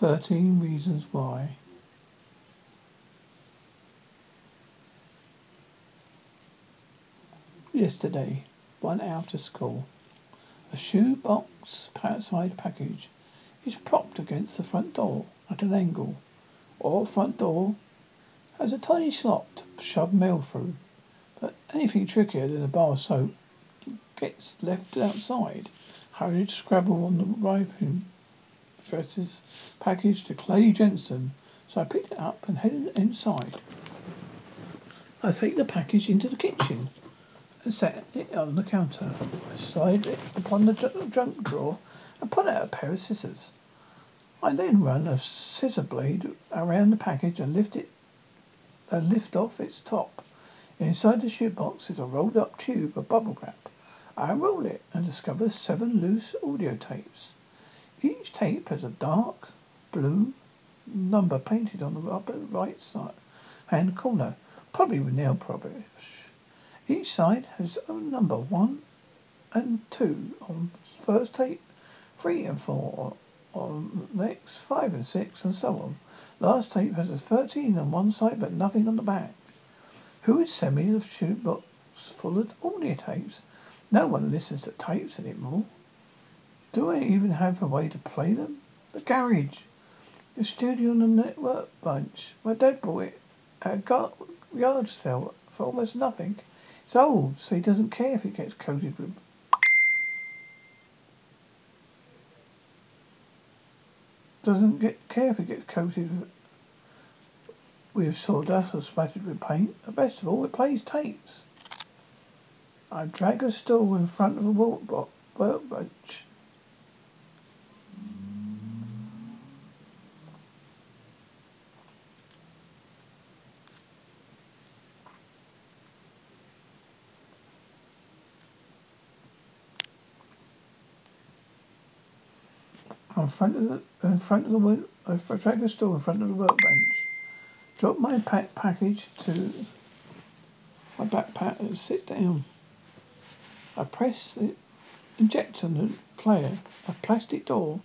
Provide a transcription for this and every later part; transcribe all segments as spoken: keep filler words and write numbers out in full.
thirteen Reasons Why. Yesterday, one out of school. A shoebox side package is propped against the front door at an angle. Or front door has a tiny slot to shove mail through, but anything trickier than a bar of soap gets left outside. Hurried scrabble on the wrapping addresses package to Clay Jensen, so I picked it up and headed inside. I take the package into the kitchen and set it on the counter. I slide it upon the junk drawer and pull out a pair of scissors. I then run a scissor blade around the package and lift it and lift off its top. Inside the shoebox is a rolled up tube of bubble wrap. I unroll it and discover seven loose audio tapes. Each tape has a dark blue number painted on the upper right side hand corner, probably with nail polish. Each side has a number one and two on first tape, three and four on next, five and six, and so on. Last tape has a thirteen on one side but nothing on the back. Who would send me the shoebox full of audio tapes? No one listens to tapes anymore. Do I even have a way to play them? The garage. The studio on the network bunch. My dad bought it at a gar- yard sale for almost nothing. It's old, so he doesn't care if it gets coated with... Doesn't get, care if it gets coated with, with sawdust or splattered with paint. But best of all, it plays tapes. I drag a stool in front of a workbench. In front of the in front of the I drag a stool in front of the workbench. Drop my pack package to my backpack and sit down. I press the eject on the player. A plastic door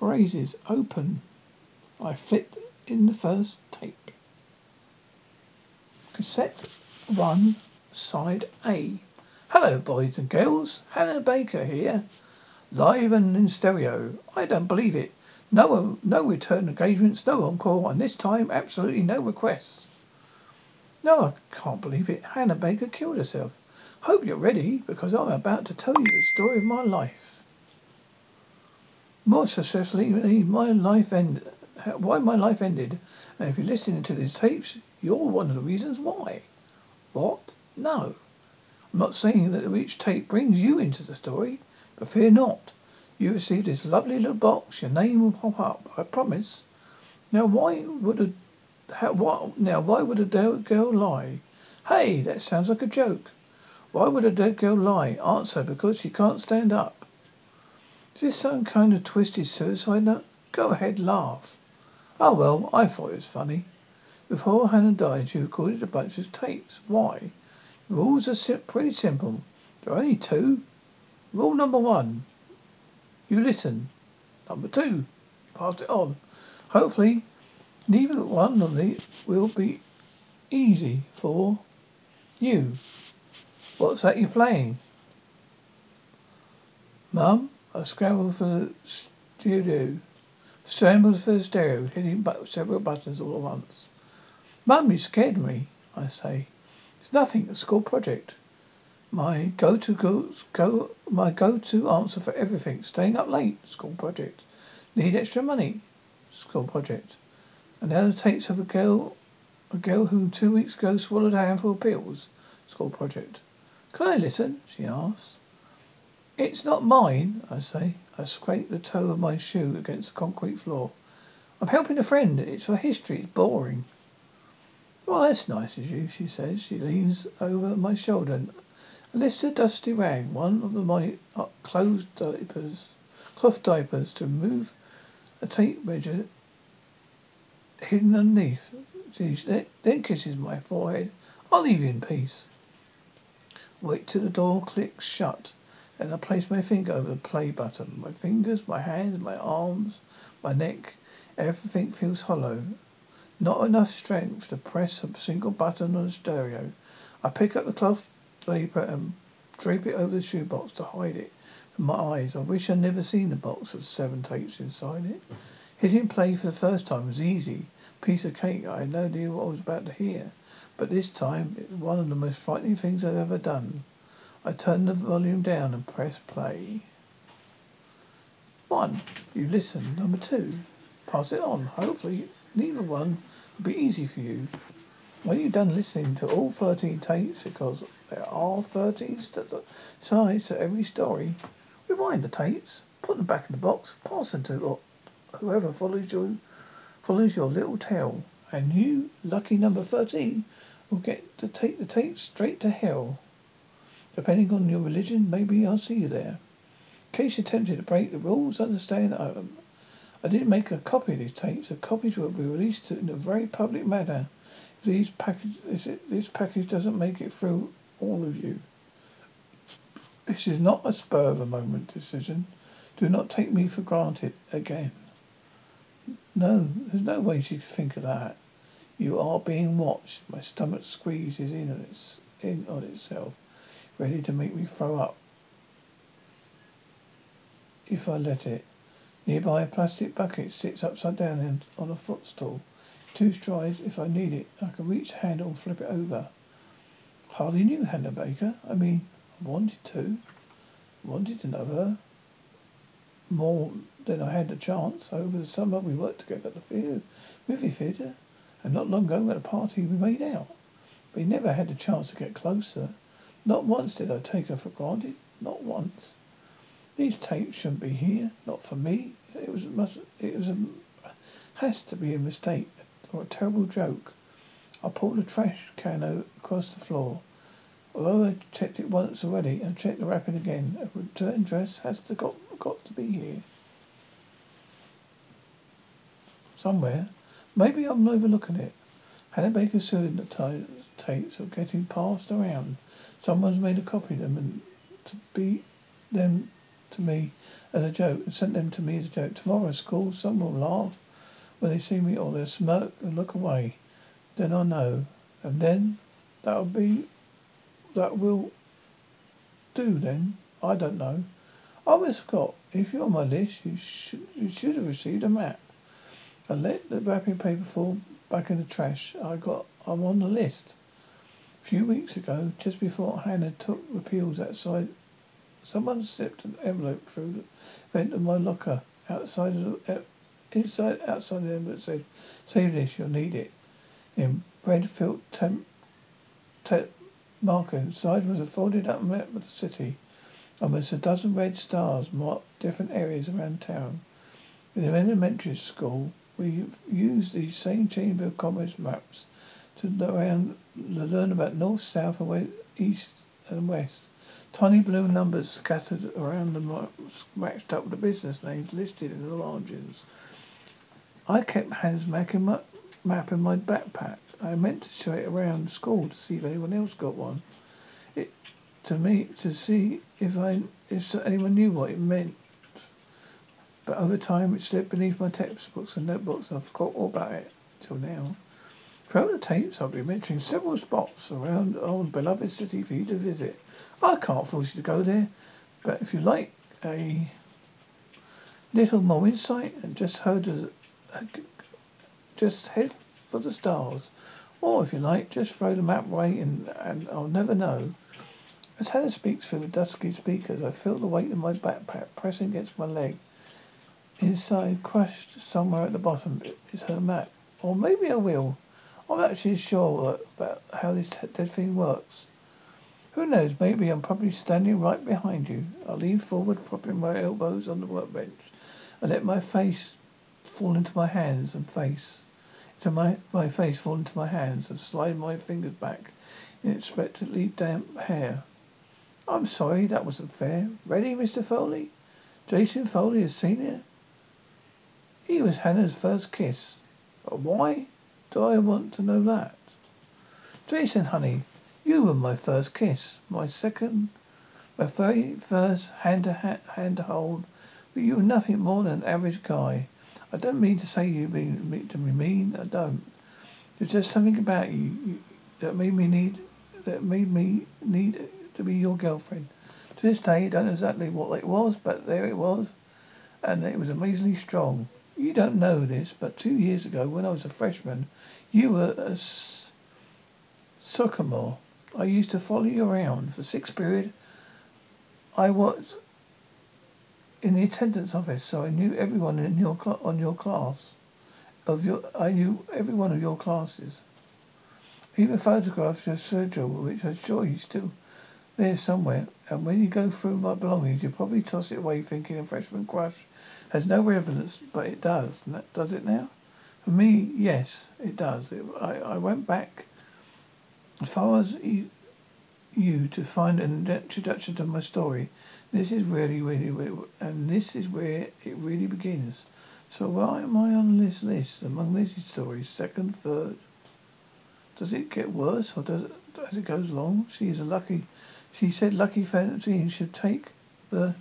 raises open. I flip in the first tape. Cassette one, side A. Hello, boys and girls. Hannah Baker here. Live and in stereo. I don't believe it. No, no return engagements, no encore, and this time absolutely no requests. No, I can't believe it. Hannah Baker killed herself. Hope you're ready, because I'm about to tell you the story of my life. More successfully, my life end, why my life ended. And if you're listening to these tapes, you're one of the reasons why. What? No. I'm not saying that each tape brings you into the story, but fear not. You received this lovely little box. Your name will pop up, I promise. Now why would a how, why, now why would a girl lie? Hey, that sounds like a joke. Why would a dead girl lie? Answer, because she can't stand up. Is this some kind of twisted suicide note? Go ahead, laugh. Oh well, I thought it was funny. Before Hannah died, she recorded a bunch of tapes. Why? The rules are sim- pretty simple. There are only two. Rule number one, you listen. Number two, you pass it on. Hopefully, neither one of these will be easy for you. What's that you're playing? Mum, I scrambled for the studio. Scrambled for the stereo, hitting but several buttons all at once. Mum, you scared me, I say. It's nothing, a school project. My go-to go, go my go-to answer for everything. Staying up late, school project. Need extra money, school project. And now the tapes of a girl, a girl who two weeks ago swallowed a handful of pills, school project. Can I listen? She asks. It's not mine, I say. I scrape the toe of my shoe against the concrete floor. I'm helping a friend. It's for history. It's boring. Well, that's nice of you, she says. She leans over my shoulder and lifts a dusty rag, one of my clothes diapers, cloth diapers, to move a tape measure hidden underneath. She then kisses my forehead. I'll leave you in peace. Wait till the door clicks shut, and I place my finger over the play button. My fingers, my hands, my arms, my neck. Everything feels hollow. Not enough strength to press a single button on the stereo. I pick up the cloth draper and drape it over the shoebox to hide it from my eyes. I wish I'd never seen the box with seven tapes inside it. Hitting play for the first time was easy. Piece of cake. I had no idea what I was about to hear. But this time, it was one of the most frightening things I've ever done. I turned the volume down and pressed play. One, you listen. Number two, pass it on. Hopefully, neither one will be easy for you. When you're done listening to all thirteen tapes, because there are thirteen st- sides to every story, rewind the tapes, put them back in the box, pass them to whoever follows your, follows your little tale, and you, lucky number thirteen, will get to take the tapes straight to hell. Depending on your religion, maybe I'll see you there. In case you're tempted to break the rules, understand that I, I didn't make a copy of these tapes. The copies will be released in a very public manner. If these package, if this package doesn't make it through all of you. This is not a spur of a moment decision. Do not take me for granted again. No, there's no way she could think of that. You are being watched. My stomach squeezes in on its in on itself, ready to make me throw up. If I let it. Nearby a plastic bucket sits upside down and on a footstool. Two strides, if I need it, I can reach the handle and flip it over. Hardly knew Hannah Baker. I mean, I wanted to. Wanted to know her. More than I had the chance. Over the summer we worked together at the theater, movie theatre, and not long ago at a party we made out. We never had the chance to get closer. Not once did I take her for granted. Not once. These tapes shouldn't be here, not for me. It was must. It was a, has to be a mistake or a terrible joke. I pulled the trash can across the floor. Although I checked it once already and checked the wrapping again, a return dress has to got got to be here somewhere. Maybe I'm overlooking it. Hannah Baker's cylinder tapes are getting passed around. Someone's made a copy of them and to be them. To me as a joke and sent them to me as a joke. Tomorrow at school someone will laugh when they see me or they'll smirk and look away. Then I know. And then that'll be that will do then. I don't know. I was Scott. If you're on my list you should you should have received a map. I let the wrapping paper fall back in the trash. I got I'm on the list. A few weeks ago, just before Hannah took repeals outside, someone slipped an envelope through the vent of my locker. Outside, of the, inside, outside the envelope said, "Save this, you'll need it." In bread-filled temp, temp marker inside was a folded-up map of the city, and there's a dozen red stars marked different areas around town. In an elementary school, we used these same Chamber of Commerce maps to learn, to learn about north, south, and west, east, and west. Tiny blue numbers scattered around and matched up with the business names listed in the margins. I kept Hannah's map in my backpack. I meant to show it around school to see if anyone else got one. It to me to see if I if anyone knew what it meant. But over time, it slipped beneath my textbooks and notebooks, and I forgot all about it till now. Throughout the tapes, I'll be mentioning several spots around our beloved city for you to visit. I can't force you to go there, but if you like a little more insight and just heard a, a, just head for the stars, or if you like, just throw the map away and, and I'll never know. As Hannah speaks through the dusky speakers, I feel the weight of my backpack pressing against my leg. Inside, crushed somewhere at the bottom, is her map. Or maybe I will. I'm actually sure about how this dead thing works. Who knows, maybe I'm probably standing right behind you. I lean forward, propping my elbows on the workbench. I let my face fall into my hands and face into my, my face fall into my hands and slide my fingers back in expectantly damp hair. I'm sorry, that wasn't fair. Ready, Mister Foley? Jason Foley is senior? He was Hannah's first kiss. But why do I want to know that? Jason, honey. You were my first kiss, my second, my very first hand to hand, hand to hold, but you were nothing more than an average guy. I don't mean to say you mean to be mean. I don't. There's just something about you, you that made me need that made me need to be your girlfriend. To this day, I don't know exactly what it was, but there it was, and it was amazingly strong. You don't know this, but two years ago, when I was a freshman, you were a s- sophomore. I used to follow you around for sixth period. I was in the attendance office, so I knew everyone in your cl- on your class. Of your, I knew every one of your classes. Even photographs of Sergio, which I'm sure you still there somewhere. And when you go through my belongings, you probably toss it away, thinking a freshman crush has no relevance, but it does. Does it now? For me, yes, it does. It, I, I went back as far as you, you to find an introduction to my story. This is really, really, really, and this is where it really begins. So why am I on this list among these stories, second, third? Does it get worse, or does it, as it goes along? She is a lucky. She said, "Lucky fancy should take the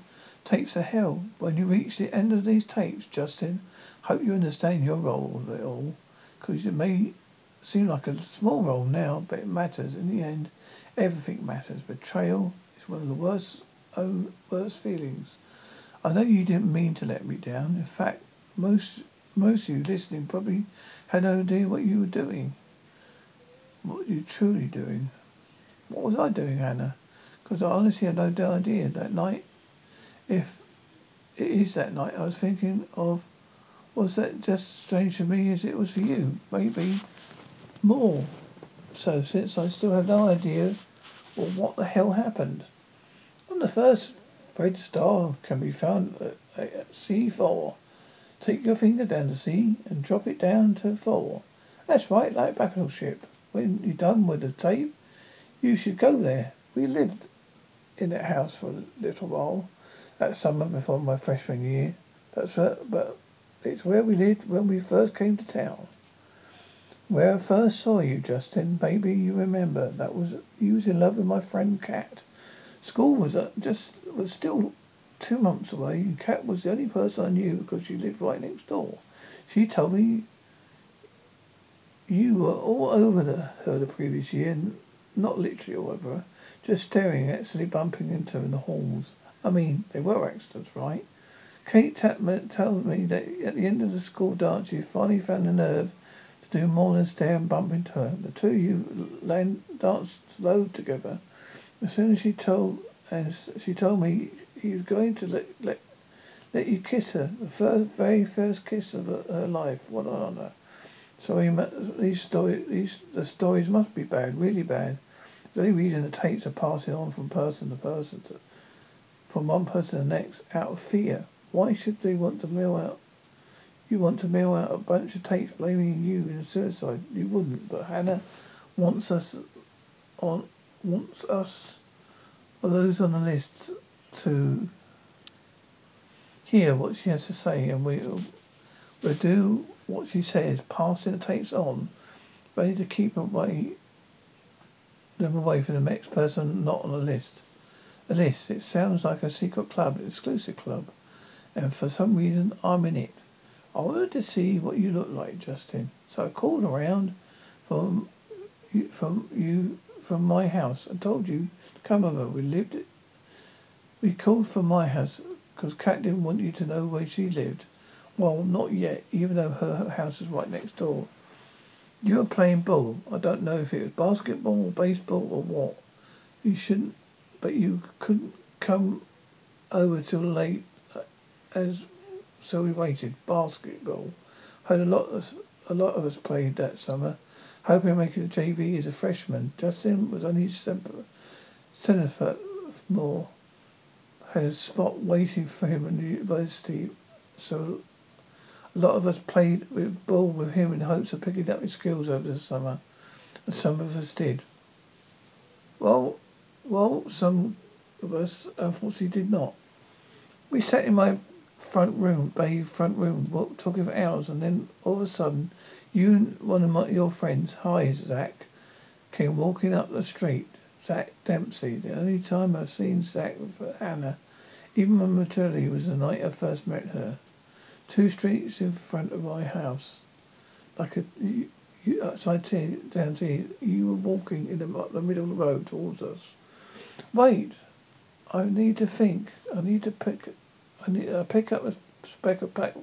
tapes to hell." When you reach the end of these tapes, Justin, hope you understand your role of it all, because it may seem like a small role now, but it matters. In the end, everything matters. Betrayal is one of the worst, um, worst feelings. I know you didn't mean to let me down. In fact, most most of you listening probably had no idea what you were doing. What were you truly doing? What was I doing, Hannah? Because I honestly had no idea that night. If it is that night, I was thinking of, was that just strange for me as it was for you? Maybe more. So since I still have no idea, well, what the hell happened? On the first red star can be found at, at C four. Take your finger down to C and drop it down to four. That's right, like battleship. When you're done with the tape, you should go there. We lived in that house for a little while that summer before my freshman year. That's uh, but it's where we lived when we first came to town. Where I first saw you, Justin, maybe you remember. That was you was in love with my friend Kat. School was uh, just was still two months away, and Kat was the only person I knew because she lived right next door. She told me you were all over the, her the previous year, and not literally all over her, just staring, actually bumping into in the halls. I mean, they were accidents, right? Kate told me that at the end of the school dance, you finally found the nerve to do more than stare and bump into her. The two of you danced slow together. As soon as she told, as she told me he was going to let, let, let you kiss her, the first, very first kiss of her life. What an honour. So he must, these stories, these the stories must be bad, really bad. The only reason the tapes are passing on from person to person, to, from one person to the next, out of fear. Why should they want to mill out? You want to mill out a bunch of tapes blaming you in suicide? You wouldn't, but Hannah wants us on, wants us, or those on the list, to hear what she has to say, and we will we'll do. What she says, passing the tapes on, ready to keep away them away from the next person not on the list. A list, it sounds like a secret club, an exclusive club, and for some reason I'm in it. I wanted to see what you look like, Justin, so I called around from you, from you from my house and told you to come over. We lived it. We called from my house because Kat didn't want you to know where she lived. Well, not yet, even though her house is right next door. You were playing ball. I don't know if it was basketball or baseball or what. You shouldn't, but you couldn't come over till late, as so we waited. Basketball. Heard a lot of a lot of us played that summer. Hoping to make it a J V as a freshman. Justin was only sophomore. Had a spot waiting for him in the university, so. A lot of us played with ball with him in hopes of picking up his skills over the summer, and some of us did. Well, well, some of us unfortunately did not. We sat in my front room, bay front room, talking for hours, and then all of a sudden, you and one of my, your friends, hi Zach, came walking up the street. Zach Dempsey. The only time I've seen Zach for Hannah, even momentarily, was the night I first met her. two streets in front of my house. Like a, you, you, outside t- down to you were walking in the, the middle of the road towards us. Wait, I need to think. I need to pick. I need to uh, pick up a speck of pack,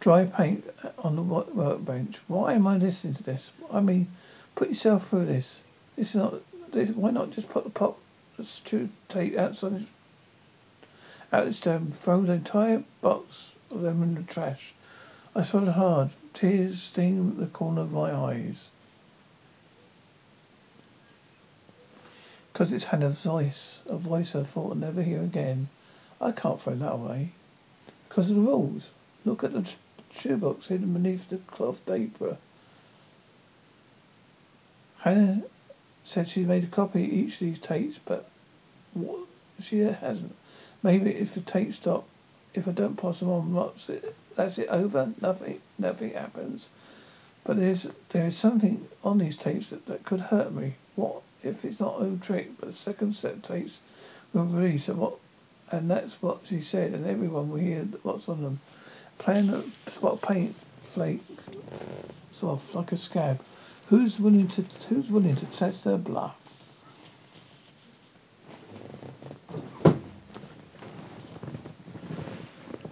dry paint on the workbench. Why am I listening to this? I mean, put yourself through this. This is not. This, why not just put the pop to tape outside? Out this dome, throw the entire box of them in the trash. I swallowed hard, tears stinging at the corner of my eyes. Because it's Hannah's voice, a voice I thought I'd never hear again. I can't throw that away. Because of the rules. Look at the shoebox hidden beneath the cloth apron. Hannah said she made a copy of each of these tapes, but what? She hasn't. Maybe if the tape stop, if I don't pass them on, that's it, that's it over. Nothing, nothing happens. But there's there is something on these tapes that, that could hurt me. What if it's not a trick, but a second set of tapes will release, and what? And that's what she said. And everyone will hear what's on them. Playing a spot paint flake soft like a scab. Who's willing to Who's willing to test their bluff?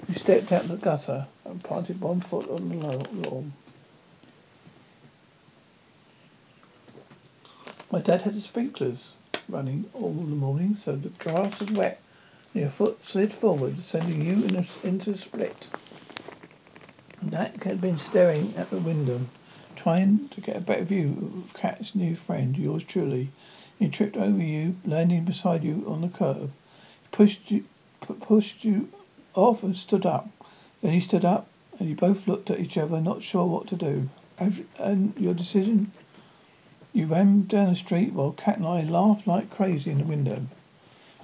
He stepped out the gutter and planted one foot on the lawn. My dad had the sprinklers running all the morning, so the grass was wet and your foot slid forward, sending you in a, into a split. Nat had been staring at the window, trying to get a better view of Kat's new friend, yours truly. He tripped over you, landing beside you on the curb. He pushed you, p- pushed you off and stood up. Then he stood up and you both looked at each other, not sure what to do. And your decision? You ran down the street while Kat and I laughed like crazy in the window.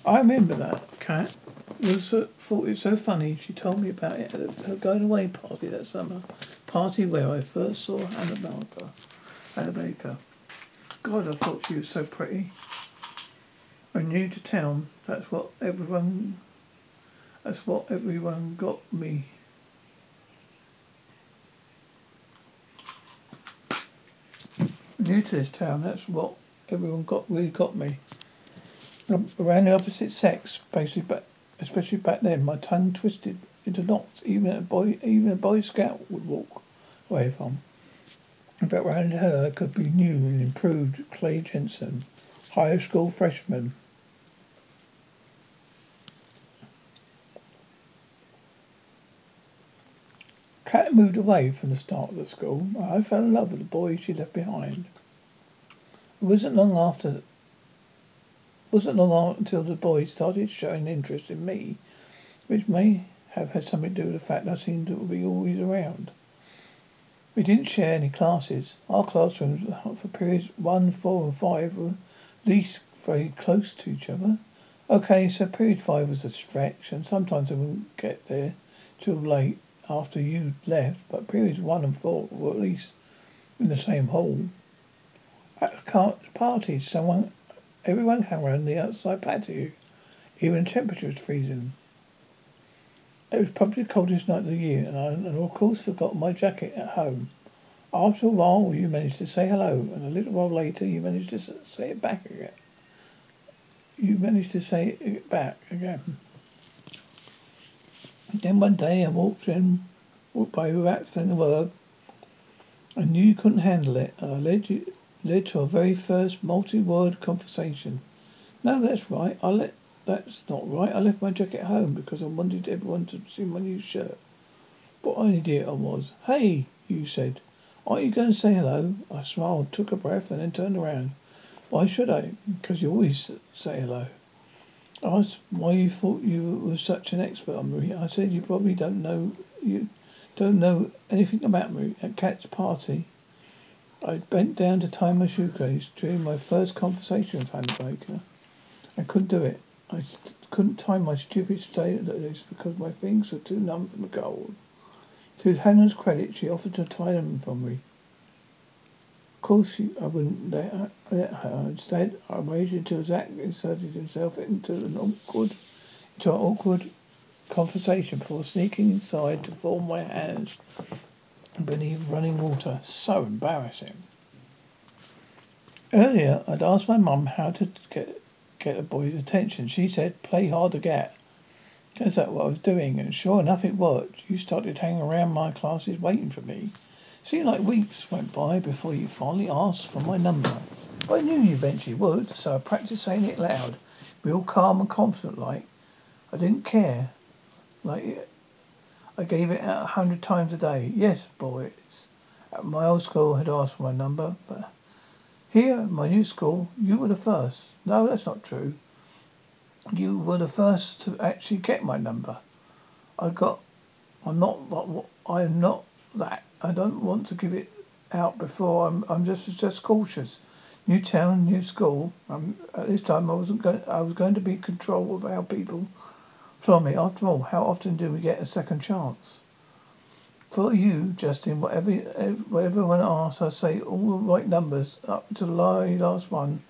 I remember that. Kat was so, thought it was so funny. She told me about it at her going away party that summer. Party where I first saw Hannah Baker. Hannah Baker. God, I thought she was so pretty. I knew to town. That's what everyone... That's what everyone got me. New to this town, that's what everyone got really got me. Around the opposite sex, basically, but especially back then, my tongue twisted into knots. Even a boy, even a boy scout would walk away from. But around her could be new and improved Clay Jensen, high school freshman. Kat moved away from the start of the school. I fell in love with the boy she left behind. It wasn't long after wasn't long until the boy started showing interest in me, which may have had something to do with the fact that I seemed to be always around. We didn't share any classes. Our classrooms for periods one, four and five were at least very close to each other. Okay, so period five was a stretch and sometimes I wouldn't get there till late. After you left, but periods one and four were at least in the same hall. At parties, someone, everyone hung around the outside patio. Even the temperature was freezing. It was probably the coldest night of the year, and I, and of course, forgot my jacket at home. After a while, you managed to say hello, and a little while later, you managed to say it back again. You managed to say it back again. Then one day I walked in, walked by you without saying a word. I knew you couldn't handle it, and I led you led to our very first multi-word conversation. No, that's right. I let that's not right. I left my jacket at home because I wanted everyone to see my new shirt. What an idiot I was! Hey, you said, aren't you going to say hello? I smiled, took a breath, and then turned around. Why should I? Because you always say hello. I asked why you thought you were such an expert on me. I said you probably don't know you don't know anything about me. At Kat's party, I bent down to tie my shoelace during my first conversation with Hannah Baker. I couldn't do it. I st- couldn't tie my stupid shoelace because my fingers were too numb from the cold. To Hannah's credit, she offered to tie them for me. Of course, she, I wouldn't let her, let her. Instead, I waited until Zach inserted himself into an awkward, into an awkward conversation before sneaking inside to warm my hands beneath running water. So embarrassing. Earlier, I'd asked my mum how to get, get a boy's attention. She said, play hard to get. Guess that's what I was doing, and sure enough it worked. You started hanging around my classes waiting for me. Seemed like weeks went by before you finally asked for my number. But I knew you eventually would, so I practiced saying it loud. Real calm and confident like. I didn't care. Like it. I gave it out a hundred times a day. Yes, boys. At my old school had asked for my number, but... Here, my new school, you were the first. No, that's not true. You were the first to actually get my number. I got. I'm not. I'm not that. I don't want to give it out before. I'm. I'm just just cautious. New town, new school. Um, at this time, I wasn't going. I was going to be in control of how people follow me. After all, how often do we get a second chance? For you, Justin, whatever, whatever everyone asks, I say all the right numbers up to the last one,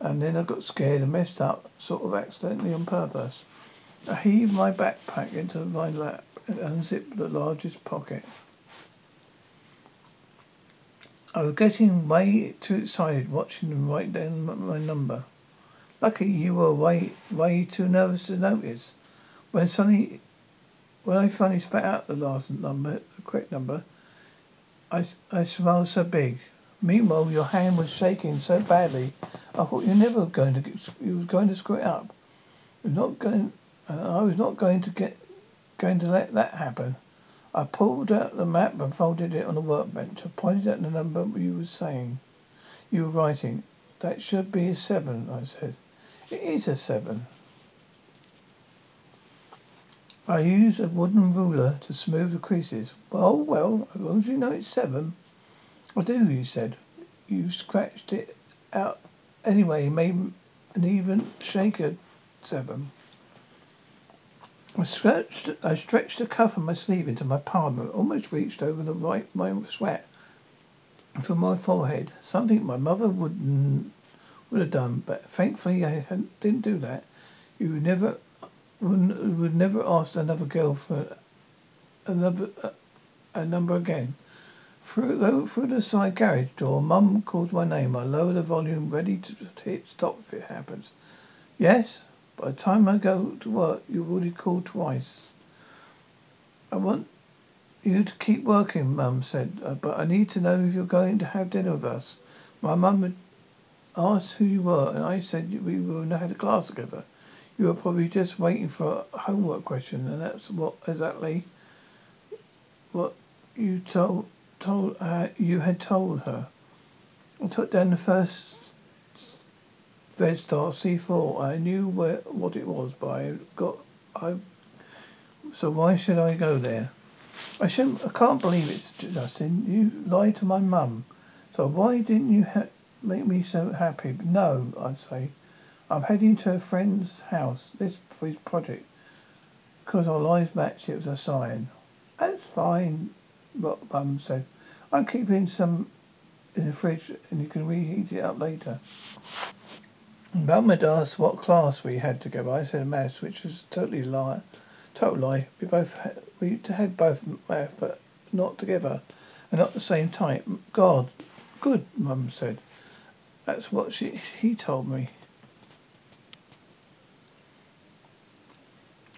and then I got scared and messed up, sort of accidentally on purpose. I heaved my backpack into my lap and unzipped the largest pocket. I was getting way too excited watching them write down my number. Lucky you were way, way too nervous to notice. When suddenly... When I finally spat out the last number, the correct number, I, I smelled so big. Meanwhile, your hand was shaking so badly, I thought you were never going to get, you was going to screw it up. You're not going, uh, I was not going to get, going to let that happen. I pulled out the map and folded it on the workbench. I pointed at the number you were saying, you were writing. That should be a seven, I said. It is a seven. I use a wooden ruler to smooth the creases. Well, well, as long as you know it's seven. I do, you said. You scratched it out anyway, made an even shaker seven. I stretched, I stretched the cuff of my sleeve into my palm and almost reached over the right my sweat from my forehead. Something my mother wouldn't would have done, but thankfully I didn't do that. You never. Would, would never ask another girl for another uh, a number again. Through, through the side garage door, Mum called my name. I lowered the volume, ready to hit stop if it happens. Yes, by the time I go to work, you've already called twice. I want you to keep working, Mum said, but I need to know if you're going to have dinner with us. My mum asked who you were, and I said we were not had a class together. You were probably just waiting for a homework question, and that's what exactly what you told told uh, you had told her. I took down the first Red Star C four. I knew where what it was, but I got I. So why should I go there? I shouldn't. I can't believe it, Justin. You lied to my mum. So why didn't you ha- make me so happy? No, I'd say. I'm heading to a friend's house, this for his project. Because our lives matched, it was a sign. That's fine, what Mum said. I'm keeping some in the fridge and you can reheat it up later. Mum had asked what class we had together. I said maths, which was totally lie, total lie. We both had, we had both math, but not together and not the same type. God, good, Mum said. That's what she he told me.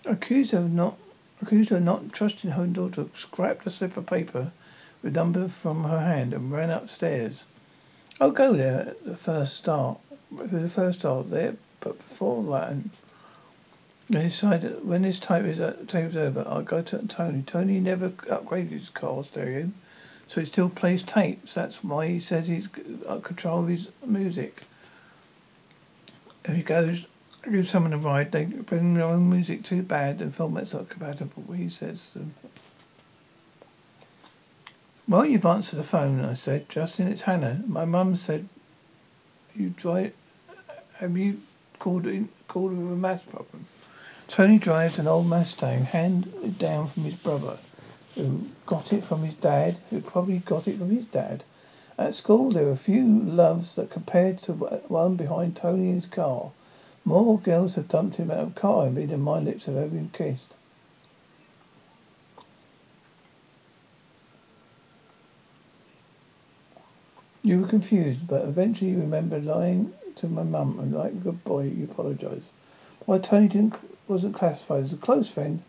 Accused her of not, accused her of not trusting her daughter, scrapped a slip of paper with number from her hand and ran upstairs. I'll go there at the first start, the first start there, but before that, and I decided when this type is uh, tape is over, I'll go to Tony. Tony never upgraded his car stereo, so he still plays tapes. That's why he says he's uh, control of his music. If he goes. I give someone a ride, they bring their own music too bad and film that's not compatible, he says to them. Well, you've answered the phone, I said. Justin, it's Hannah. My mum said, you drive, have you called in, called with a maths problem? Tony drives an old Mustang, handed down from his brother, who got it from his dad, who probably got it from his dad. At school, there were few loves that compared to one behind Tony in his car. More girls have dumped him out of car and been in my lips have ever been kissed. You were confused, but eventually you remembered lying to my mum, and like a good boy, you apologised. While Tony didn't, wasn't classified as a close friend,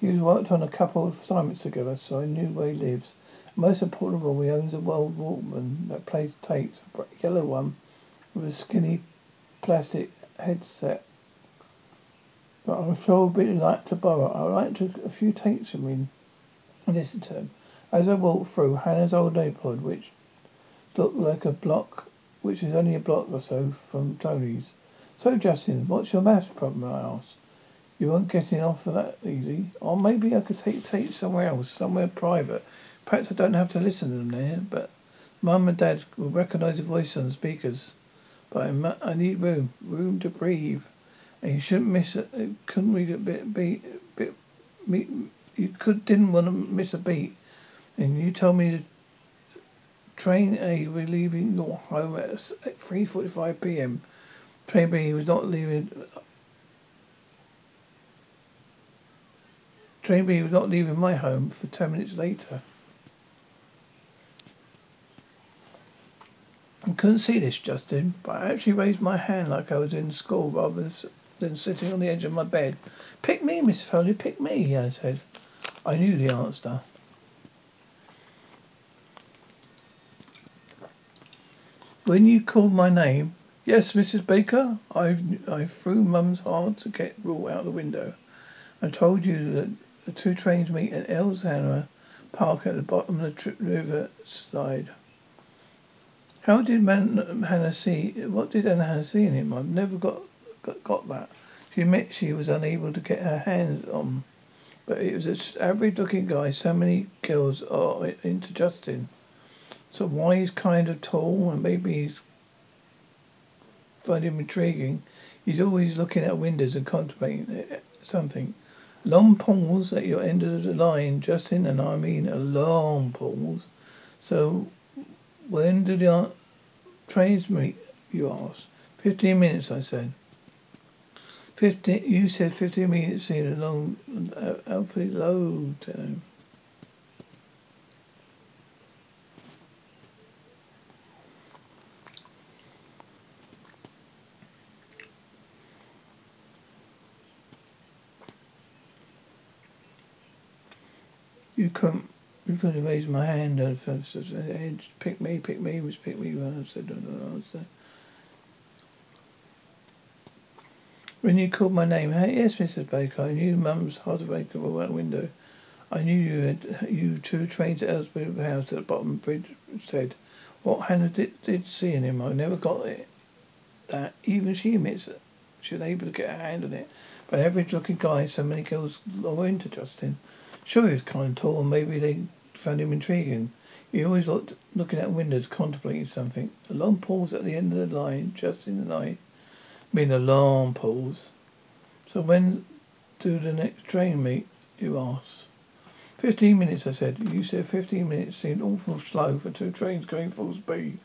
he worked on a couple of assignments together, so I knew where he lives. Most important of all, he owns a World Walkman that plays tapes, a yellow one, with a skinny plastic headset. But I'm sure I'd be like to borrow. I like to a few tapes from him and listen to him. As I walked through Hannah's old iPod, which looked like a block, which is only a block or so from Tony's. So, Justin, what's your maths problem? I asked. You weren't getting off of that easy. Or maybe I could take tapes somewhere else, somewhere private. Perhaps I don't have to listen to them there, but Mum and Dad will recognise the voice on the speakers. But I, mu- I need room, room to breathe. And you shouldn't miss it. it couldn't read a bit, be, bit, me, you could, didn't want to miss a beat. And you told me to train A was leaving your home at three forty-five p.m. Train B was not leaving... Train B was not leaving my home for ten minutes later. I couldn't see this, Justin, but I actually raised my hand like I was in school rather than sitting on the edge of my bed. Pick me, Miss Foley, pick me, I said. I knew the answer. When you called my name, yes, Missus Baker, I've, I threw Mum's hard-to-get rule out the window. I told you that the two trains meet at Eisenhower Park at the bottom of the river slide. How did Man- Hannah see? What did Hannah see in him? I've never got, got got that. She admits she was unable to get her hands on, but it was an average-looking guy. So many girls are into Justin. So why he's kind of tall, and maybe he's find him intriguing. He's always looking out windows and contemplating something. Long pause at your end of the line, Justin, and I mean a long pause. So, when do the trains meet, you asked. Fifteen minutes, I said. Fifteen, you said fifteen minutes seemed a long, awfully low time. You couldn't, you couldn't raise my hand. I said, pick me, pick me, which pick me. I said, I don't know answer. When you called my name, hey, yes, Missus Baker, I knew Mum's hard to break the window. I knew you had, you two trained at Elsborough House at the bottom of the bridge said. What Hannah did, did see in him, I never got it. That even she admits that she was able to get her hand on it. But average looking guy, so many girls are into Justin. Sure, he was kind of tall, and maybe they found him intriguing. He always looked looking out windows, contemplating something. A long pause at the end of the line, Justin and I mean a long pause. So when do the next train meet? You asked. Fifteen minutes, I said. You said fifteen minutes seemed awful slow for two trains going full speed.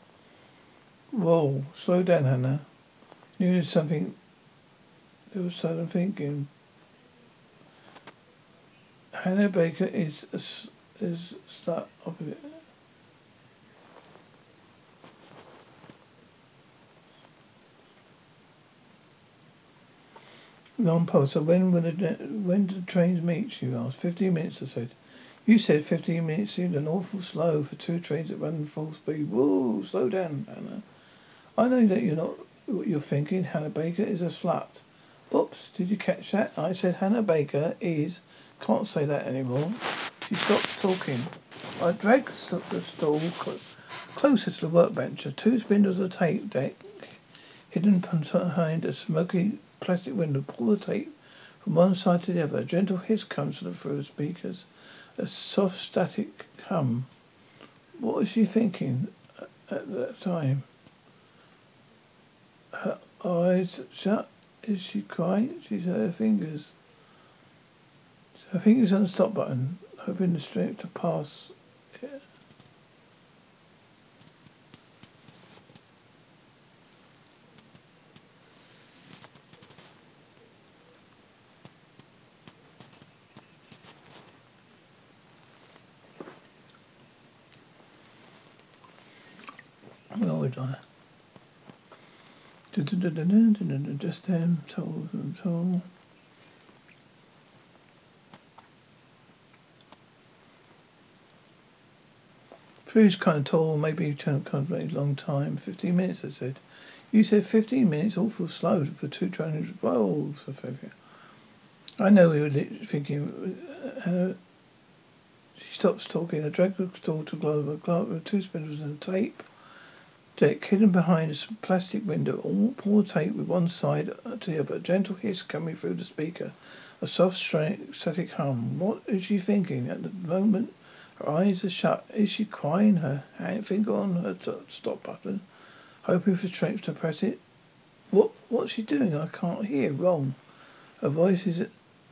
Whoa, slow down, Hannah. Knew there was something. There was sudden thinking. Hannah Baker is a, is slight opposite. Long pause. So when will the when do the trains meet? You asked. Fifteen minutes. I said. You said fifteen minutes seemed an awful slow for two trains that run full speed. Whoa, slow down, Hannah. I know that you're not what you're thinking. Hannah Baker is a slut. Oops, did you catch that? I said Hannah Baker is. Can't say that anymore. She stopped talking. I dragged the stool closer to the workbench. The two spindles of the tape deck, hidden behind a smoky plastic window, pull the tape from one side to the other. A gentle hiss comes through the speakers. A soft static hum. What was she thinking at that time? Her eyes shut. Is she crying? She's hurt her fingers. I think it's on the stop button, hoping the strength to pass it. Yeah. I'm always on it. Just them, souls and soul. Food's kind of tall, maybe you don't kind of a long time. Fifteen minutes, I said. You said fifteen minutes, awful slow for two trainers. Whoa, for failure. I know we were thinking. Uh, she stops talking. I dragged the door to Glover. Glover with two spindles and tape deck hidden behind a plastic window. All poor tape with one side to the other. A gentle hiss coming through the speaker. A soft, static hum. What is she thinking at the moment? Her eyes are shut. Is she crying? Her hand finger on her t- stop button, hoping for strength to press it. What? What's she doing? I can't hear. Wrong. Her voice is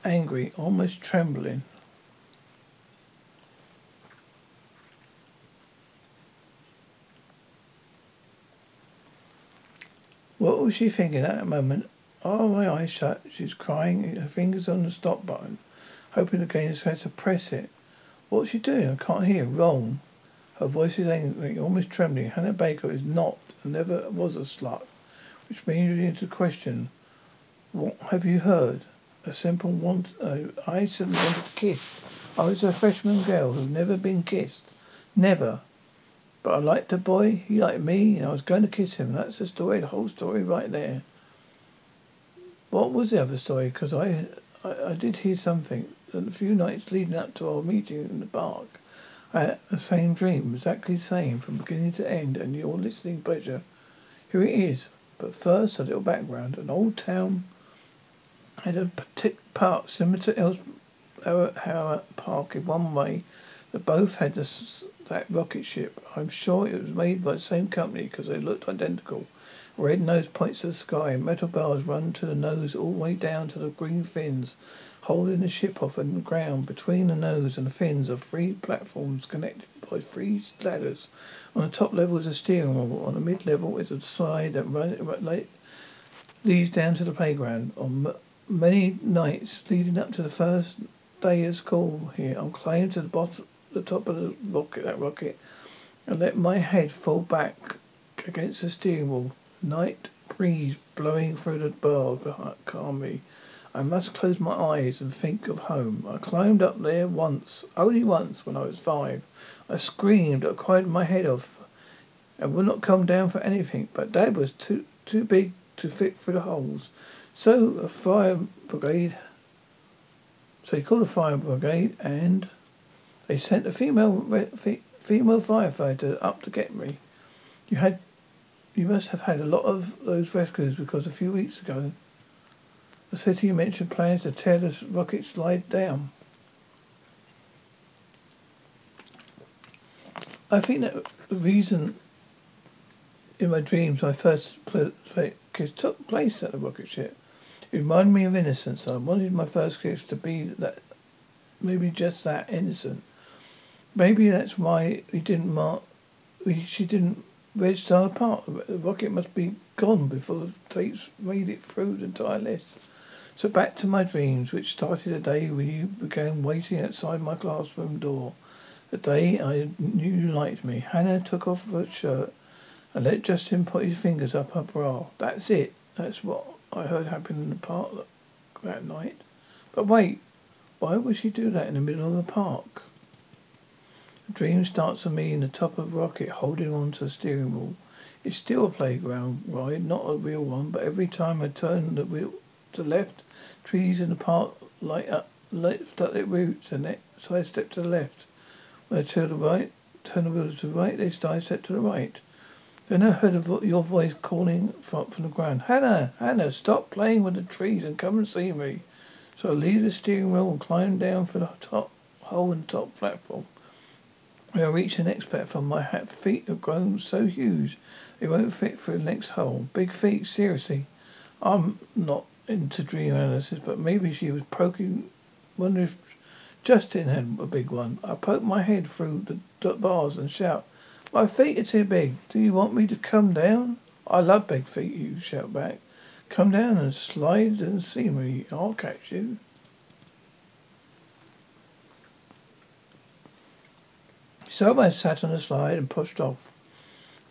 angry, almost trembling. What was she thinking at that moment? Oh, my eyes shut. She's crying, her fingers on the stop button, hoping the gainers had to press it. What's she doing? I can't hear. Wrong. Her voice is angry, almost trembling. Hannah Baker is not, and never was a slut, which brings you into question. What have you heard? A simple want. Uh, I simply wanted to kiss. I was a freshman girl who'd never been kissed. Never. But I liked a boy, he liked me, and I was going to kiss him. That's the story, the whole story right there. What was the other story? Because I, I, I did hear something. And a few nights leading up to our meeting in the park, I had the same dream, exactly the same, from beginning to end, and your listening pleasure. Here it is. But first, a little background. An old town had a part similar to Eisenhower Park in one way, that both had this. That rocket ship. I'm sure it was made by the same company because they looked identical. Red nose points to the sky, metal bars run to the nose all the way down to the green fins, holding the ship off on the ground. Between the nose and the fins are three platforms connected by three ladders. On the top level is a steering wheel. On the mid level is a slide that run, run, leads down to the playground. On m- many nights leading up to the first day of school here, I'm climbing to the bottom. The top of the rocket, that rocket, and let my head fall back against the steering wheel. Night breeze blowing through the bar calmed me. I must close my eyes and think of home. I climbed up there once, only once, when I was five. I screamed, I cried my head off, and would not come down for anything. But Dad was too too big to fit through the holes, so a fire brigade. So he called a fire brigade and. They sent a female female firefighter up to get me. You had, you must have had a lot of those rescues because a few weeks ago, the city mentioned plans to tear this rocket slide down. I think that the reason in my dreams my first kiss took place at the rocket ship. It reminded me of innocence. I wanted my first kiss to be that, maybe just that, innocent. Maybe that's why we didn't mark, we, she didn't red star apart. The rocket must be gone before the tapes made it through the entire list. So back to my dreams, which started the day when you began waiting outside my classroom door. The day I knew you liked me. Hannah took off her shirt and let Justin put his fingers up her bra. That's it. That's what I heard happen in the park that night. But wait. Why would she do that in the middle of the park? The dream starts with me in the top of a rocket holding on to the steering wheel. It's still a playground ride, not a real one, but every time I turn the wheel to the left, trees in the park light up, lift up their roots and they sidestep to the left. When I turn the right, turn the wheel to the right, they sidestep to the right. Then I heard vo- your voice calling from, from the ground, Hannah, Hannah, stop playing with the trees and come and see me. So I leave the steering wheel and climb down for the top hole and top platform. When I reach the next platform, my feet have grown so huge they won't fit through the next hole. Big feet, seriously. I'm not into dream analysis, but maybe she was poking. Wonder if Justin had a big one. I poke my head through the bars and shout, "My feet are too big. Do you want me to come down?" "I love big feet," you shout back. "Come down and slide and see me. I'll catch you." So I sat on the slide and pushed off.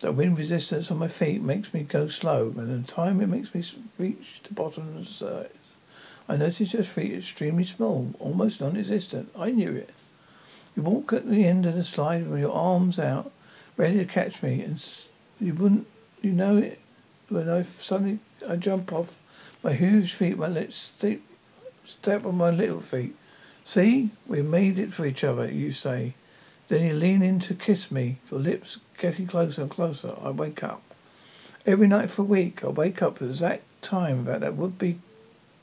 The wind resistance on my feet makes me go slow, and in time it makes me reach the bottom of the surface. I noticed your feet extremely small, almost non-existent. I knew it. You walk at the end of the slide with your arms out, ready to catch me, and you wouldn't, you know it, when I suddenly I jump off my huge feet, my little step, step on my little feet. See, we made it for each other, you say. Then you lean in to kiss me, your lips getting closer and closer. I wake up. Every night for a week, I wake up at the exact time about that would be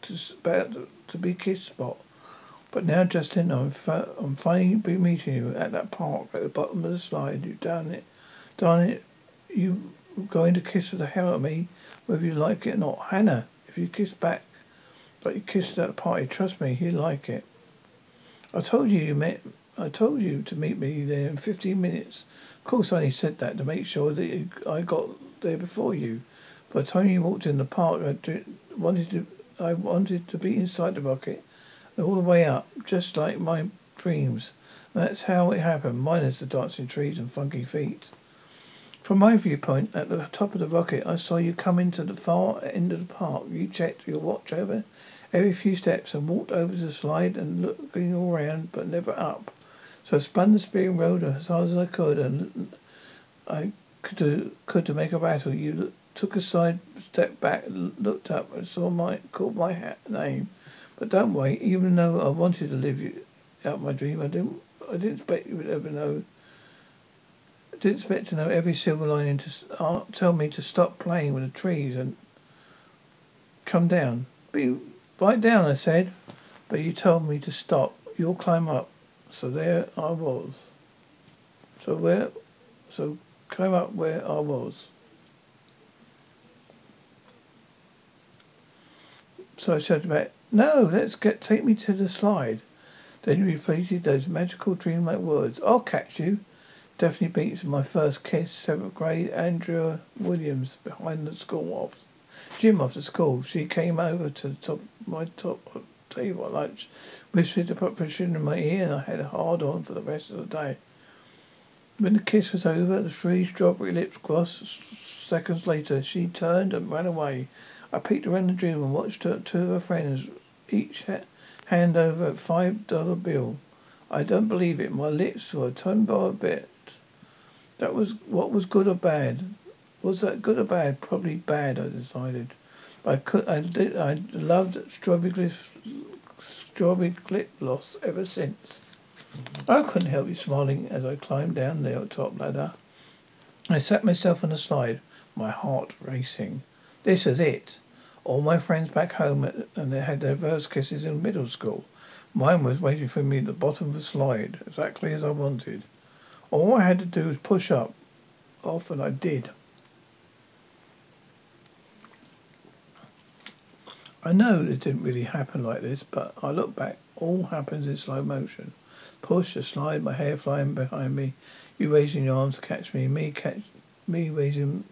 to, about to be kiss spot. But now, Justin, I'm, fa- I'm finally be meeting you at that park at the bottom of the slide. You darn it, darn it, you going to kiss the hell out of me, whether you like it or not. Hannah, if you kiss back like you kissed at the party, trust me, you like it. I told you you met. I told you to meet me there in fifteen minutes. Of course, I only said that to make sure that I got there before you. By the time you walked in the park, I did, wanted to. I wanted to be inside the rocket, all the way up, just like my dreams. And that's how it happened, minus the dancing trees and funky feet. From my viewpoint, at the top of the rocket, I saw you come into the far end of the park. You checked your watch over every few steps and walked over the slide and looking all around, but never up. So I spun the spearing road as hard as I could, and I could to, could to make a rattle. You look, took a side step back, looked up, and saw my called my hat, name. But don't wait. Even though I wanted to live you, out my dream, I didn't. I didn't expect you would ever know. I didn't expect to know every silver lining to uh, tell me to stop playing with the trees and come down. Be right down, I said. But you told me to stop. You'll climb up. So there I was. So where, so came up where I was. So I said back, no, let's get, take me to the slide. Then you repeated those magical dreamlike words. I'll catch you. Definitely beats my first kiss, seventh grade, Andrea Williams, behind the school off, gym after school. She came over to the top, my top table at lunch, whispered the proposition in my ear, and I had a hard on for the rest of the day. When the kiss was over, the three strawberry lips crossed. Seconds later, she turned and ran away. I peeked around the gym and watched her, two of her friends, each ha- hand over a five dollar bill. I don't believe it. My lips were turned by a bit. That was what was good or bad. Was that good or bad? Probably bad, I decided. I could. I did. I loved strawberry, strawberry lip gloss ever since. I couldn't help you smiling as I climbed down the top ladder. I sat myself on the slide, my heart racing. This was it. All my friends back home at, and they had their first kisses in middle school. Mine was waiting for me at the bottom of the slide, exactly as I wanted. All I had to do was push up, off, and I did. I know it didn't really happen like this, but I look back, all happens in slow motion. Push, a slide, my hair flying behind me, you raising your arms to catch me, me catch me raising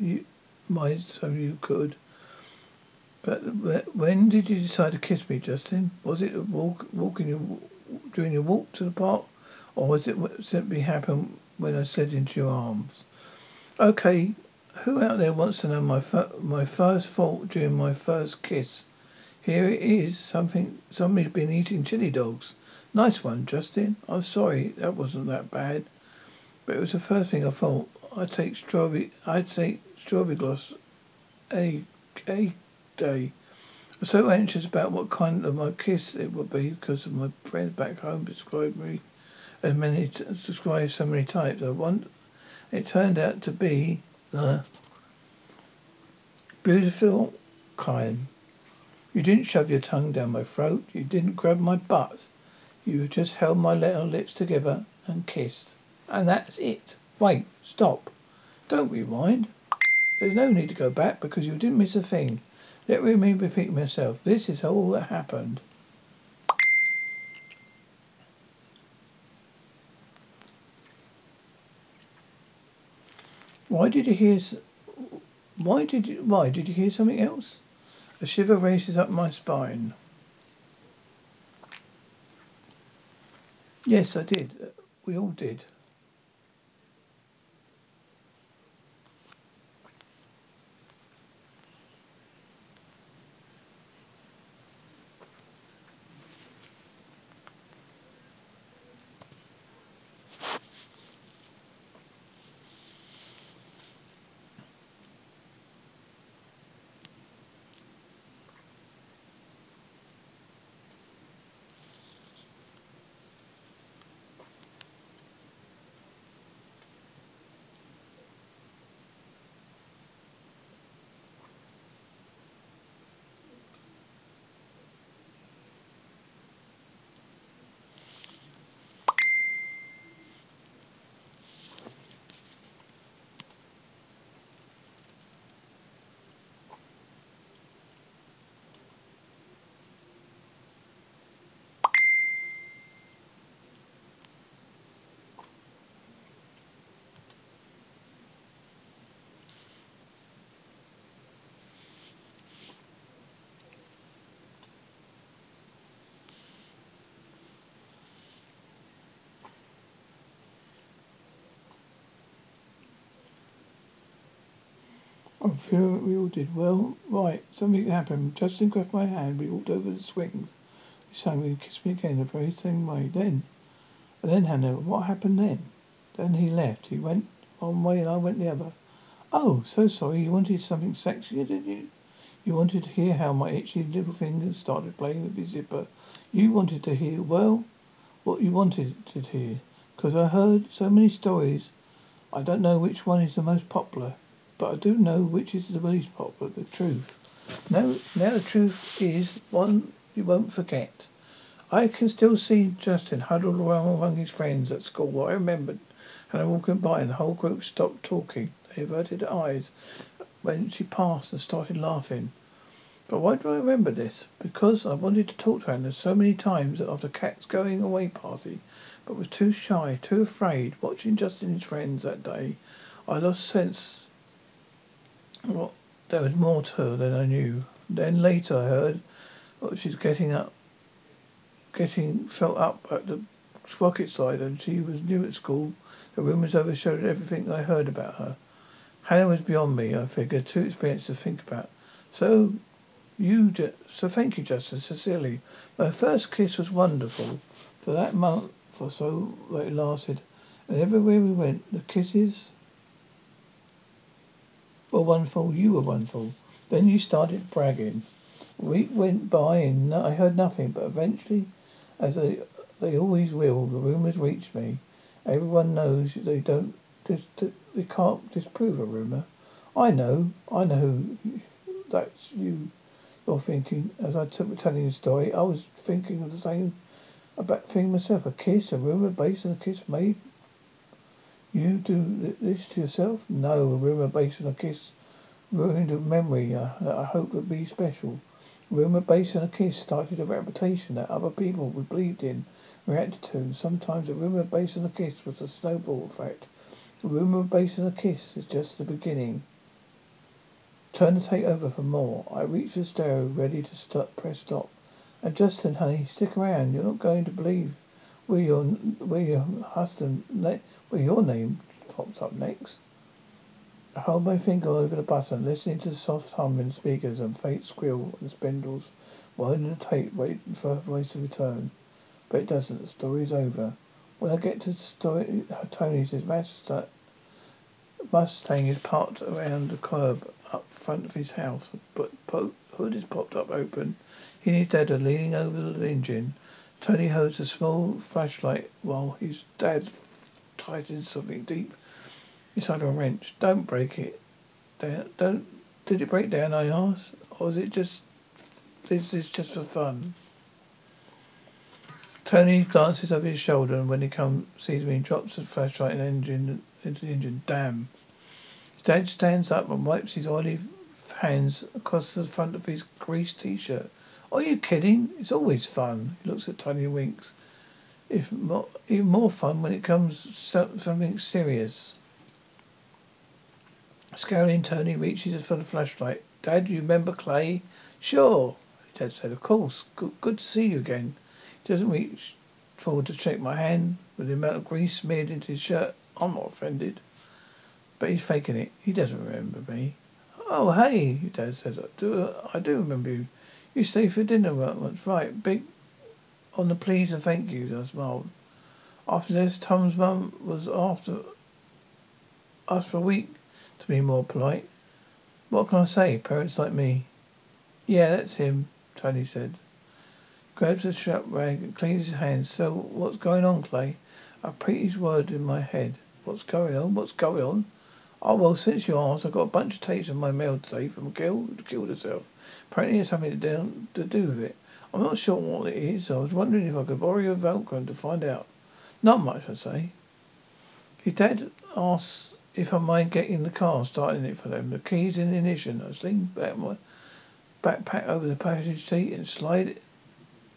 you, my so you could. But when did you decide to kiss me, Justin? Was it a walk, walking your, during your walk to the park, or was it simply happen when I slid into your arms? Okay. Who out there wants to know my fir- my first fault during my first kiss? Here it is. Something. Somebody's been eating chili dogs. Nice one, Justin. I'm sorry. That wasn't that bad. But it was the first thing I thought. I take strawberry. I take strawberry gloss. A a day. I was so anxious about what kind of my kiss it would be because of my friends back home described me as many t- described so many types. I want. It turned out to be the beautiful kind. You didn't shove your tongue down my throat. You didn't grab my butt. You just held my little lips together and kissed. And that's it. Wait, stop. Don't rewind. There's no need to go back because you didn't miss a thing. Let me repeat myself. This is all that happened. Why did you hear? Why did you? Why did you hear something else? A shiver races up my spine. Yes, I did. We all did. I'm sure we all did. Well, right, something happened. Justin grabbed my hand. We walked over the swings. He suddenly kissed me again the very same way. Then, and then Hannah, what happened then? Then he left. He went one way and I went the other. Oh, so sorry. You wanted something sexy, did you? You wanted to hear how my itchy little fingers started playing the zipper. You wanted to hear, well, what you wanted to hear. Because I heard so many stories. I don't know which one is the most popular. But I do know which is the least popular, the truth. Now, now the truth is one you won't forget. I can still see Justin huddled around among his friends at school. I remembered Hannah walking by and the whole group stopped talking. They averted their eyes when she passed and started laughing. But why do I remember this? Because I wanted to talk to Hannah so many times after Kat's going away party, but was too shy, too afraid. Watching Justin and his friends that day, I lost sense. Well, there was more to her than I knew. Then later I heard well, she's getting up, getting felt up at the rocket slide, and she was new at school. The rumours overshadowed everything I heard about her. Hannah was beyond me, I figured, too experienced to think about. So, you, so thank you, Justin, sincerely. My first kiss was wonderful. For that month or so it lasted, and everywhere we went, the kisses. Well, wonderful, you were wonderful. Then you started bragging. We went by and I heard nothing, but eventually, as they, they always will, the rumours reached me. Everyone knows they don't, they can't disprove a rumour. I know, I know that's you, you're thinking. As I took telling the story, I was thinking of the same about thing myself. A kiss, a rumour based on a kiss made. You do this to yourself? No, a rumour based on a kiss ruined a memory uh, that I hope would be special. Rumour based on a kiss started a reputation that other people we believed in reacted to. Sometimes a rumour based on a kiss was a snowball effect. A rumour based on a kiss is just the beginning. Turn the tape over for more. I reached the stereo, ready to start, press stop. And Justin, honey, stick around. You're not going to believe where your where your husband. Well, your name pops up next. I hold my finger over the button, listening to the soft hum in the speakers and faint squeal of the spindles, winding the tape, waiting for her voice to return. But it doesn't. The story's over. When I get to the story, Tony's Mustang is parked around the curb up front of his house, but the hood is popped up open. He and his dad are leaning over the engine. Tony holds a small flashlight while his dad tightens something deep inside a wrench. Don't break it. Don't, don't. Did it break down? I asked, or is it just? Is this just for fun? Tony glances over his shoulder, and when he comes, sees me, and drops the flashlight and engine into the engine. Damn! His dad stands up and wipes his oily hands across the front of his greased T-shirt. Are you kidding? It's always fun. He looks at Tony and winks. If more, even more fun when it comes to something serious. Scowling, Tony reaches for the flashlight. Dad, you remember Clay? Sure, Dad said. Of course. Good, good to see you again. He doesn't reach forward to shake my hand. With the amount of grease smeared into his shirt, I'm not offended. But he's faking it. He doesn't remember me. Oh, hey, Dad says. I do, I do remember you. You stayed for dinner once, right? Big. On the please and thank yous, I smiled. After this, Tom's mum was after us for a week, to be more polite. What can I say? Parents like me. Yeah, that's him, Tony said. He grabs a sharp rag and cleans his hands. So, what's going on, Clay? I repeat his word in my head. What's going on? What's going on? Oh, well, since you asked, I got a bunch of tapes in my mail today from a girl who killed herself. Apparently, it's something to do with it. I'm not sure what it is. I was wondering if I could borrow your Velcro to find out. Not much, I'd say. His dad asks if I mind getting the car, starting it for them. The keys in the ignition. I sling back my backpack over the passenger seat and slide it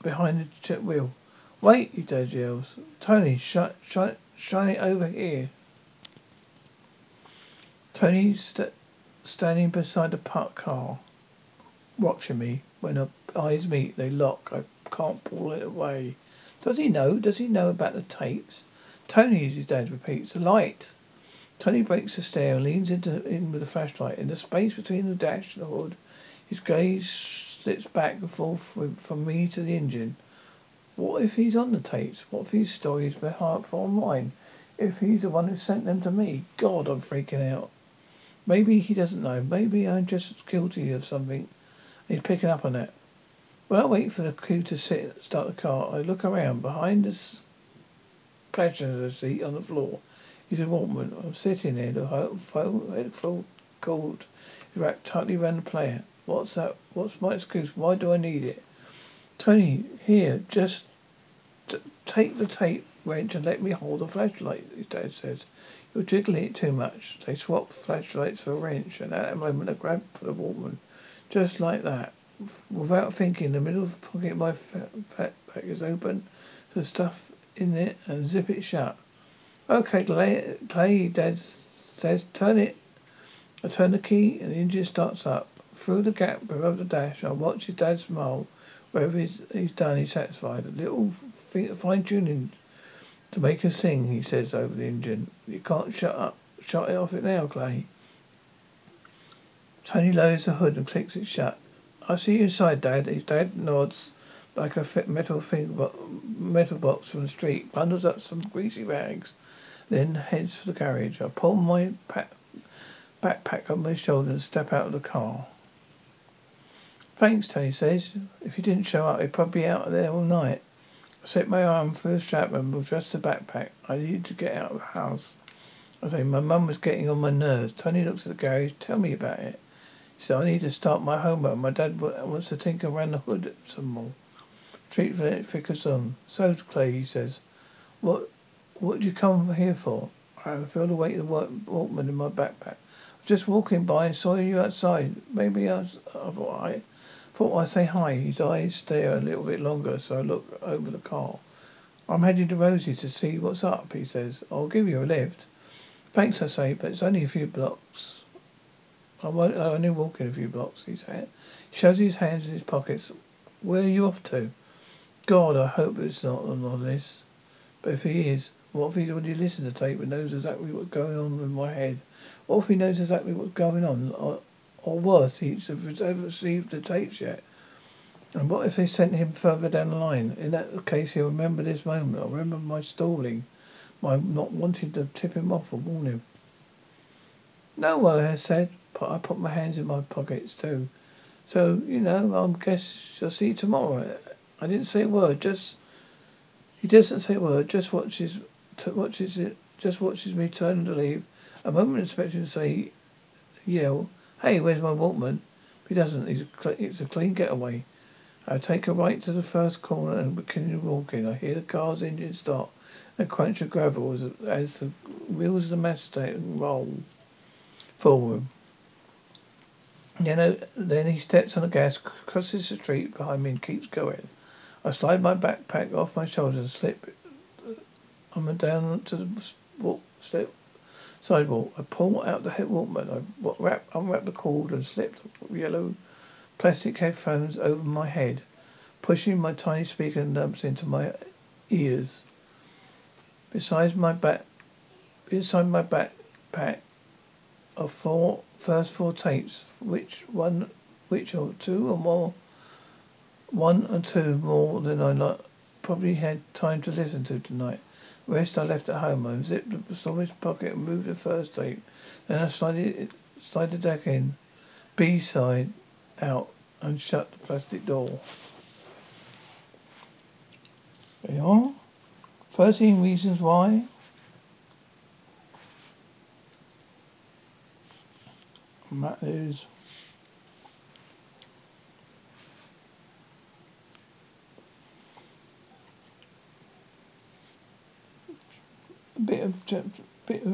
behind the jet wheel. Wait, his dad yells. Tony, sh sh shine it over here. Tony st standing beside the parked car, watching me. When I eyes meet, they lock. I can't pull it away. Does he know? Does he know about the tapes? Tony, his dad repeats, the light. Tony breaks the stair and leans into in with a flashlight. In the space between the dash and the hood, his gaze slips back and forth from me to the engine. What if he's on the tapes? What if his story is harmful on mine? If he's the one who sent them to me? God, I'm freaking out. Maybe he doesn't know. Maybe I'm just guilty of something. He's picking up on that. Well, I wait for the crew to sit, start the car. I look around. Behind this passenger seat on the floor is a woman. I'm sitting there. The phone headphone cord is wrapped tightly around the player. What's that? What's my excuse? Why do I need it? Tony, here, just t- take the tape wrench and let me hold the flashlight, his dad says. You're jiggling it too much. They swapped flashlights for a wrench, and at that moment I grabbed for the woman. Just like that. Without thinking, the middle of the pocket of my backpack is open to the stuff in it and zip it shut. Okay, Clay, Clay, Dad says, turn it. I turn the key and the engine starts up. Through the gap below the dash, I watch his dad smile. Wherever he's, he's done, he's satisfied. A little fine-tuning to make her sing, he says over the engine. You can't shut up, shut it off it now, Clay. Tony lowers the hood and clicks it shut. I see you inside, Dad. His dad nods like a metal thing, metal box from the street, bundles up some greasy rags, then heads for the garage. I pull my pack, backpack on my shoulder and step out of the car. Thanks, Tony says. If you didn't show up, he'd probably be out there all night. I set my arm through the strap and will dress the backpack. I needed to get out of the house. I say, my mum was getting on my nerves. Tony looks at the garage. Tell me about it. He said, I need to start my homework. My dad wants to tinker around the hood some more. Treat for it flickers on. So, Clay, he says, what what did you come here for? I feel the weight of the Walkman in my backpack. I was just walking by and saw you outside. Maybe I was, I thought I... Thought I say hi. His eyes stare a little bit longer, so I look over the car. I'm heading to Rosie to see what's up, he says. I'll give you a lift. Thanks, I say, but it's only a few blocks. I'm only walking a few blocks, he says. He shoves his hands in his pockets. Where are you off to? God, I hope it's not on the list. But if he is, what if he's already listened to tape and knows exactly what's going on in my head? What if he knows exactly what's going on? I, Or worse, he's ever received the tapes yet. And what if they sent him further down the line? In that case, he'll remember this moment. I'll remember my stalling, my not wanting to tip him off or warn him. No, I said, but I put my hands in my pockets too. So, you know, I guess you'll see tomorrow. I didn't say a word, just... He doesn't say a word, just watches, watches it, just watches me turn to leave. A moment expecting to say, yell, hey, where's my Walkman? He doesn't. He's a cl- it's a clean getaway. I take a right to the first corner and begin walking. I hear the car's engine start and crunch of gravel as, as the wheels of the Mustang roll forward. Then, uh, then he steps on the gas, crosses the street behind me and keeps going. I slide my backpack off my shoulders and slip on and down to the walk, step. Sidewalk. I pull out the Walkman. I wrap, unwrap the cord and slip the yellow plastic headphones over my head, pushing my tiny speaker dumps into my ears. Besides my back, inside my backpack are four first four tapes, which one, which or two or more, one or two more than I not, probably had time to listen to tonight. Rest I left at home. I unzipped the storage pocket and moved the first tape. Then I slid slid the deck in, B-side out, and shut the plastic door. There you are. thirteen Reasons Why. And that is... bit of bit of